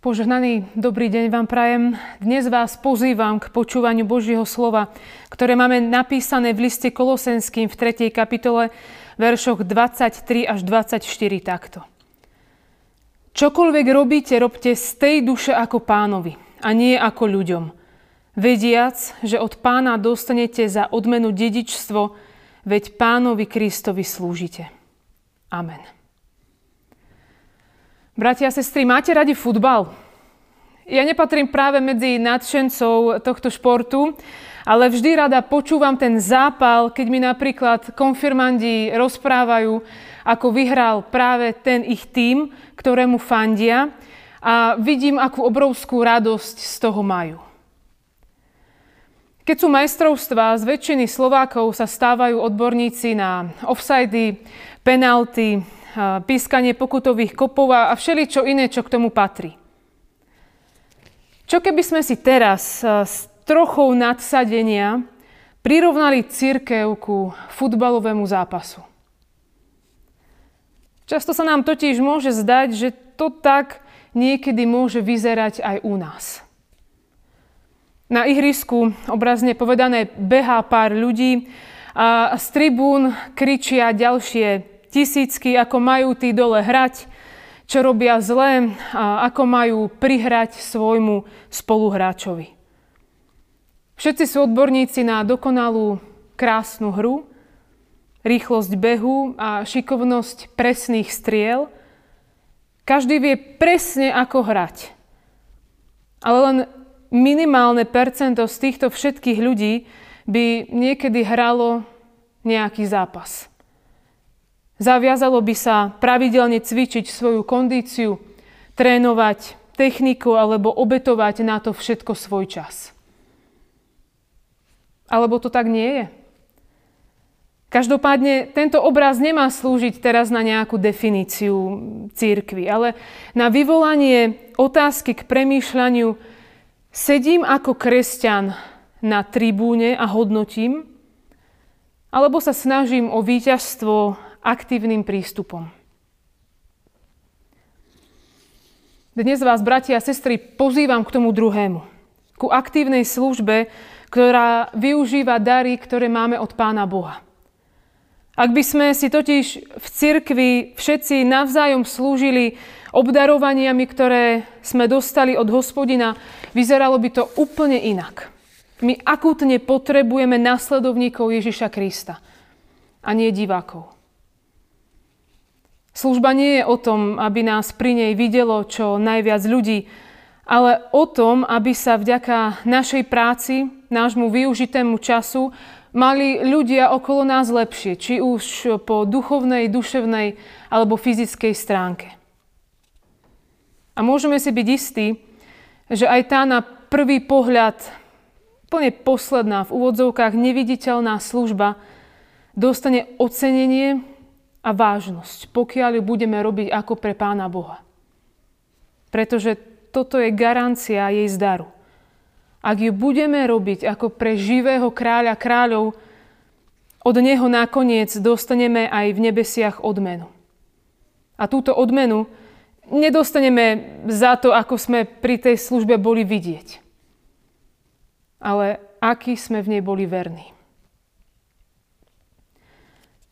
Požehnaný dobrý deň vám prajem. Dnes vás pozývam k počúvaniu Božieho slova, ktoré máme napísané v liste Kolosenským v 3. kapitole, veršoch 23 až 24 takto. Čokoľvek robíte, robte z tej duše ako Pánovi a nie ako ľuďom. Vediac, že od Pána dostanete za odmenu dedičstvo, veď Pánovi Kristovi slúžite. Amen. Bratia a sestry, máte radi futbal? Ja nepatrím práve medzi nadšencov tohto športu, ale vždy rada počúvam ten zápal, keď mi napríklad konfirmandi rozprávajú, ako vyhral práve ten ich tím, ktorému fandia, a vidím, akú obrovskú radosť z toho majú. Keď sú majstrovstvá, z väčšiny Slovákov sa stávajú odborníci na ofsajdy, penalty, pískanie pokutových kopov a všeličo iné, čo k tomu patrí. Čo keby sme si teraz s trochou nadsadenia prirovnali cirkev ku futbalovému zápasu? Často sa nám totiž môže zdať, že to tak niekedy môže vyzerať aj u nás. Na ihrisku, obrazne povedané, behá pár ľudí a z tribún kričia ďalšie tisícky, ako majú tí dole hrať, čo robia zlé a ako majú prihrať svojmu spoluhráčovi. Všetci sú odborníci na dokonalú, krásnu hru, rýchlosť behu a šikovnosť presných striel. Každý vie presne, ako hrať. Ale len minimálne percento z týchto všetkých ľudí by niekedy hralo nejaký zápas. Zaviazalo by sa pravidelne cvičiť svoju kondíciu, trénovať techniku alebo obetovať na to všetko svoj čas. Alebo to tak nie je. Každopádne tento obraz nemá slúžiť teraz na nejakú definíciu cirkvi, ale na vyvolanie otázky k premýšľaniu: sedím ako kresťan na tribúne a hodnotím, alebo sa snažím o víťazstvo aktívnym prístupom? Dnes vás, bratia a sestry, pozývam k tomu druhému. Ku aktívnej službe, ktorá využíva dary, ktoré máme od Pána Boha. Ak by sme si totiž v cirkvi všetci navzájom slúžili obdarovaniami, ktoré sme dostali od Hospodina, vyzeralo by to úplne inak. My akútne potrebujeme nasledovníkov Ježiša Krista a nie divákov. Služba nie je o tom, aby nás pri nej videlo čo najviac ľudí, ale o tom, aby sa vďaka našej práci, nášmu využitému času, mali ľudia okolo nás lepšie, či už po duchovnej, duševnej alebo fyzickej stránke. A môžeme si byť istí, že aj tá na prvý pohľad plne posledná, v úvodzovkách neviditeľná služba dostane ocenenie a vážnosť, pokiaľ ju budeme robiť ako pre Pána Boha. Pretože toto je garancia jej zdaru. Ak ju budeme robiť ako pre živého kráľa kráľov, od neho nakoniec dostaneme aj v nebesiach odmenu. A túto odmenu nedostaneme za to, ako sme pri tej službe boli vidieť, ale aký sme v nej boli verní.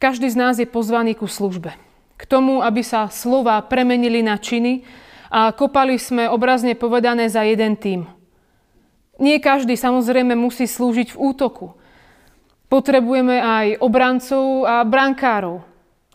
Každý z nás je pozvaný ku službe. K tomu, aby sa slová premenili na činy a kopali sme, obrazne povedané, za jeden tím. Nie každý samozrejme musí slúžiť v útoku. Potrebujeme aj obrancov a brankárov.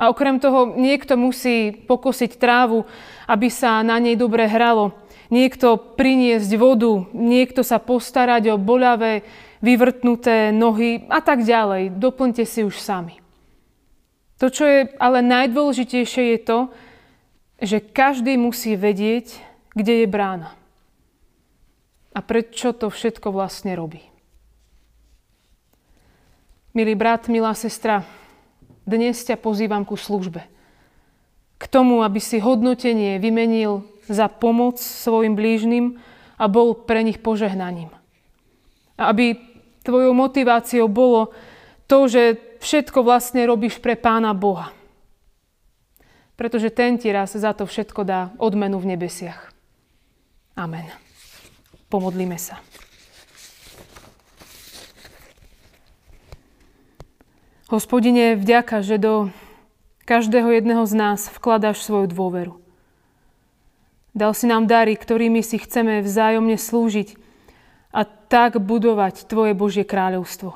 A okrem toho niekto musí pokosiť trávu, aby sa na nej dobre hralo. Niekto priniesť vodu, niekto sa postarať o boľavé, vyvrtnuté nohy a tak ďalej. Doplňte si už sami. To, čo je ale najdôležitejšie, je to, že každý musí vedieť, kde je brána a prečo to všetko vlastne robí. Milý brat, milá sestra, dnes ťa pozývam ku službe. K tomu, aby si hodnotenie vymenil za pomoc svojim blížnym a bol pre nich požehnaním. A aby tvojou motiváciou bolo to, že všetko vlastne robíš pre Pána Boha. Pretože ten ti raz za to všetko dá odmenu v nebesiach. Amen. Pomodlíme sa. Hospodine, vďaka, že do každého jedného z nás vkladáš svoju dôveru. Dal si nám dary, ktorými si chceme vzájomne slúžiť a tak budovať Tvoje Božie kráľovstvo.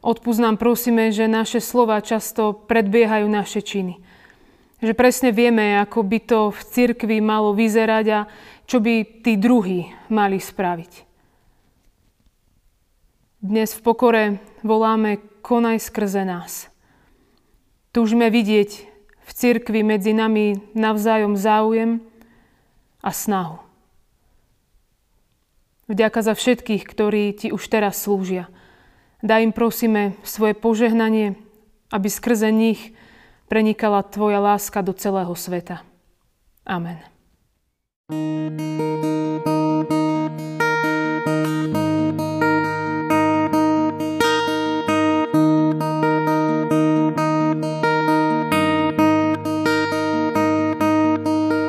Odpusť nám, prosíme, že naše slova často predbiehajú naše činy. Že presne vieme, ako by to v cirkvi malo vyzerať a čo by tí druhí mali spraviť. Dnes v pokore voláme, konaj skrze nás. Túžme vidieť v cirkvi medzi nami navzájom záujem a snahu. Vďaka za všetkých, ktorí ti už teraz slúžia. Daj im, prosíme, svoje požehnanie, aby skrze nich prenikala tvoja láska do celého sveta. Amen.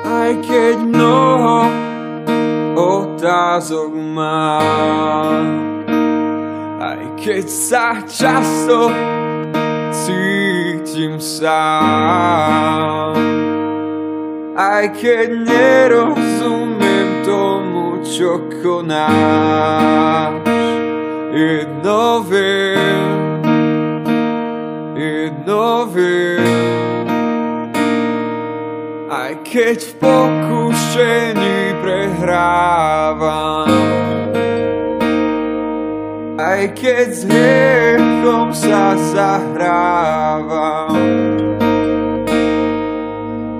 Aj keď mnoho otázok mám, aj keď sa často cítim sám, aj keď nerozumiem tomu, čo konáš, jedno viem. Aj keď v pokušení prehrávam, aj keď s hriechom sa zahrávam,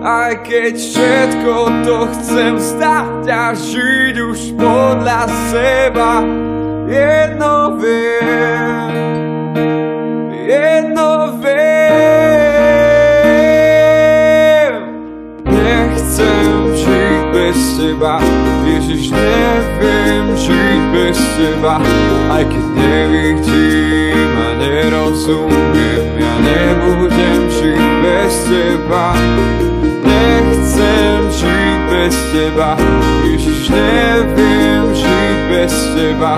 aj keď všetko to chcem vzdať a žiť už podľa seba, jedno viem. Chcem žiť bez teba, Ježiš, neviem žiť bez teba. Aj keď nevidím a nerozumiem, ja nebudem žiť bez teba. Nechcem žiť bez teba, Ježiš, neviem žiť bez teba.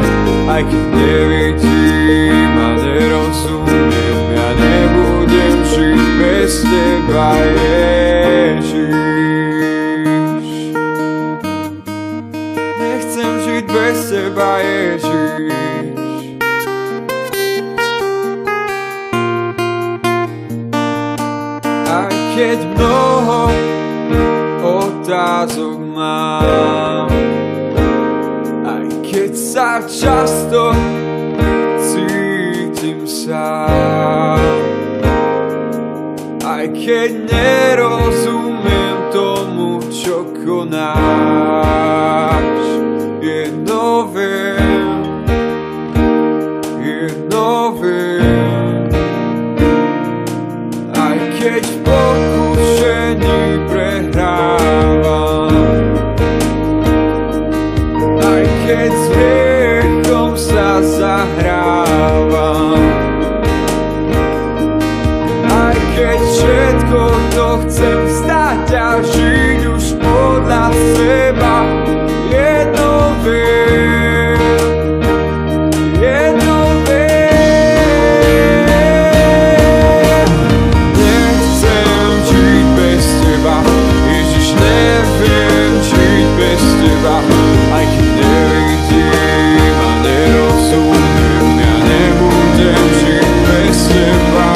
Aj keď nevidím a nerozumiem, ja nebudem žiť bez teba, Ježiš. Bez teba, Ježiš. Aj keď mnoho otázok mám, aj keď sa často cítim sám, aj keď nerozumiem tomu, čo konáš, jedno viem. Aj keď v pokušení prehrávam, aj keď s hriechom sa zahrávam, aj keď všetko to chcem vzdať a žiť už podľa seba, jedno viem. Nechcem žiť bez teba, Ježiš, neviem žiť bez teba. Aj keď nevidím a nerozumiem, ja nebudem žiť bez teba.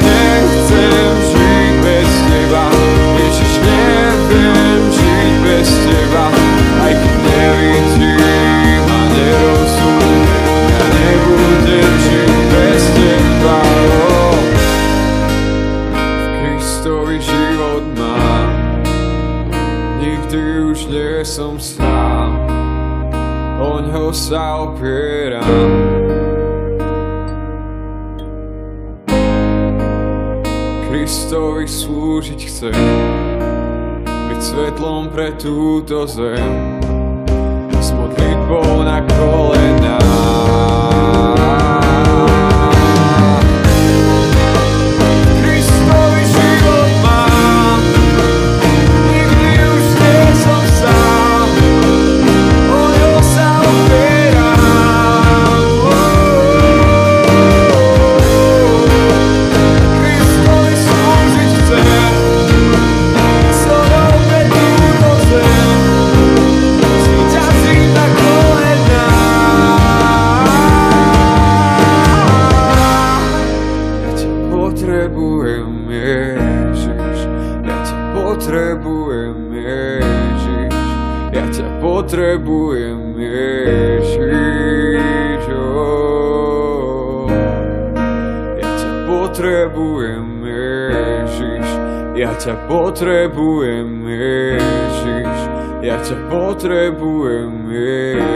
Nechcem žiť bez teba, Ježiš, neviem žiť bez teba. Aj keď nevidím a nerozumiem, ja nebudem žiť bez teba. V Kristovi život mám, nikdy už nie som sám, oňho sa opieram. Kristovi slúžiť chcem, byť svetlom pre túto zem, s modlitbou na kolenách. Kristovi život mám, nikdy už nie som sám. potrebujem Ježišo, ja ťa potrebujem Ježiš, ja ťa potrebujem Ježiš, ja ťa potrebujem Ježiš.